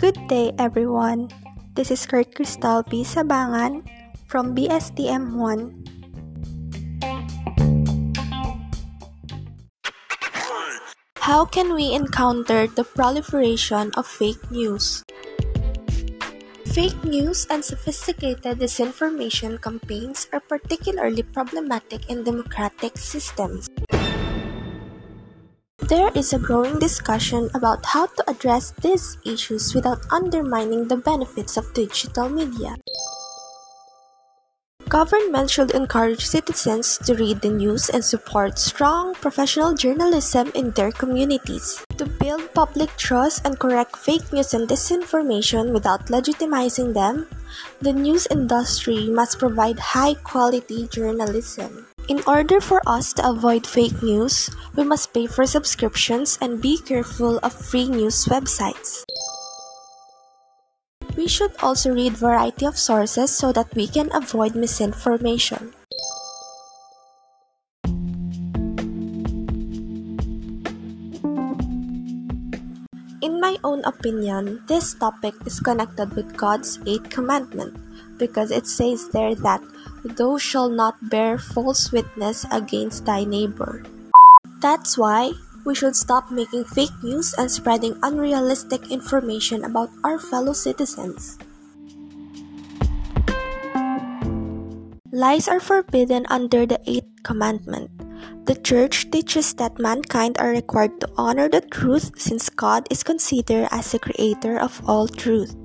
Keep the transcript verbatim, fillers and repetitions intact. Good day, everyone. This is Kurt Kristal B. Sabangan from B S T M one. How can we encounter the proliferation of fake news? Fake news and sophisticated disinformation campaigns are particularly problematic in democratic systems. There is a growing discussion about how to address these issues without undermining the benefits of digital media. Governments should encourage citizens to read the news and support strong, professional journalism in their communities. To build public trust and correct fake news and disinformation without legitimizing them, the news industry must provide high-quality journalism. In order for us to avoid fake news, we must pay for subscriptions and be careful of free news websites. We should also read a variety of sources so that we can avoid misinformation. In my own opinion, this topic is connected with God's eighth commandment because it says there that thou shalt not bear false witness against thy neighbor. That's why we should stop making fake news and spreading unrealistic information about our fellow citizens. Lies are forbidden under the eighth commandment. The Church teaches that mankind are required to honor the truth since God is considered as the creator of all truth.